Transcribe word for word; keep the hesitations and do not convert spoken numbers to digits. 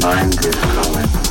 Mind is going.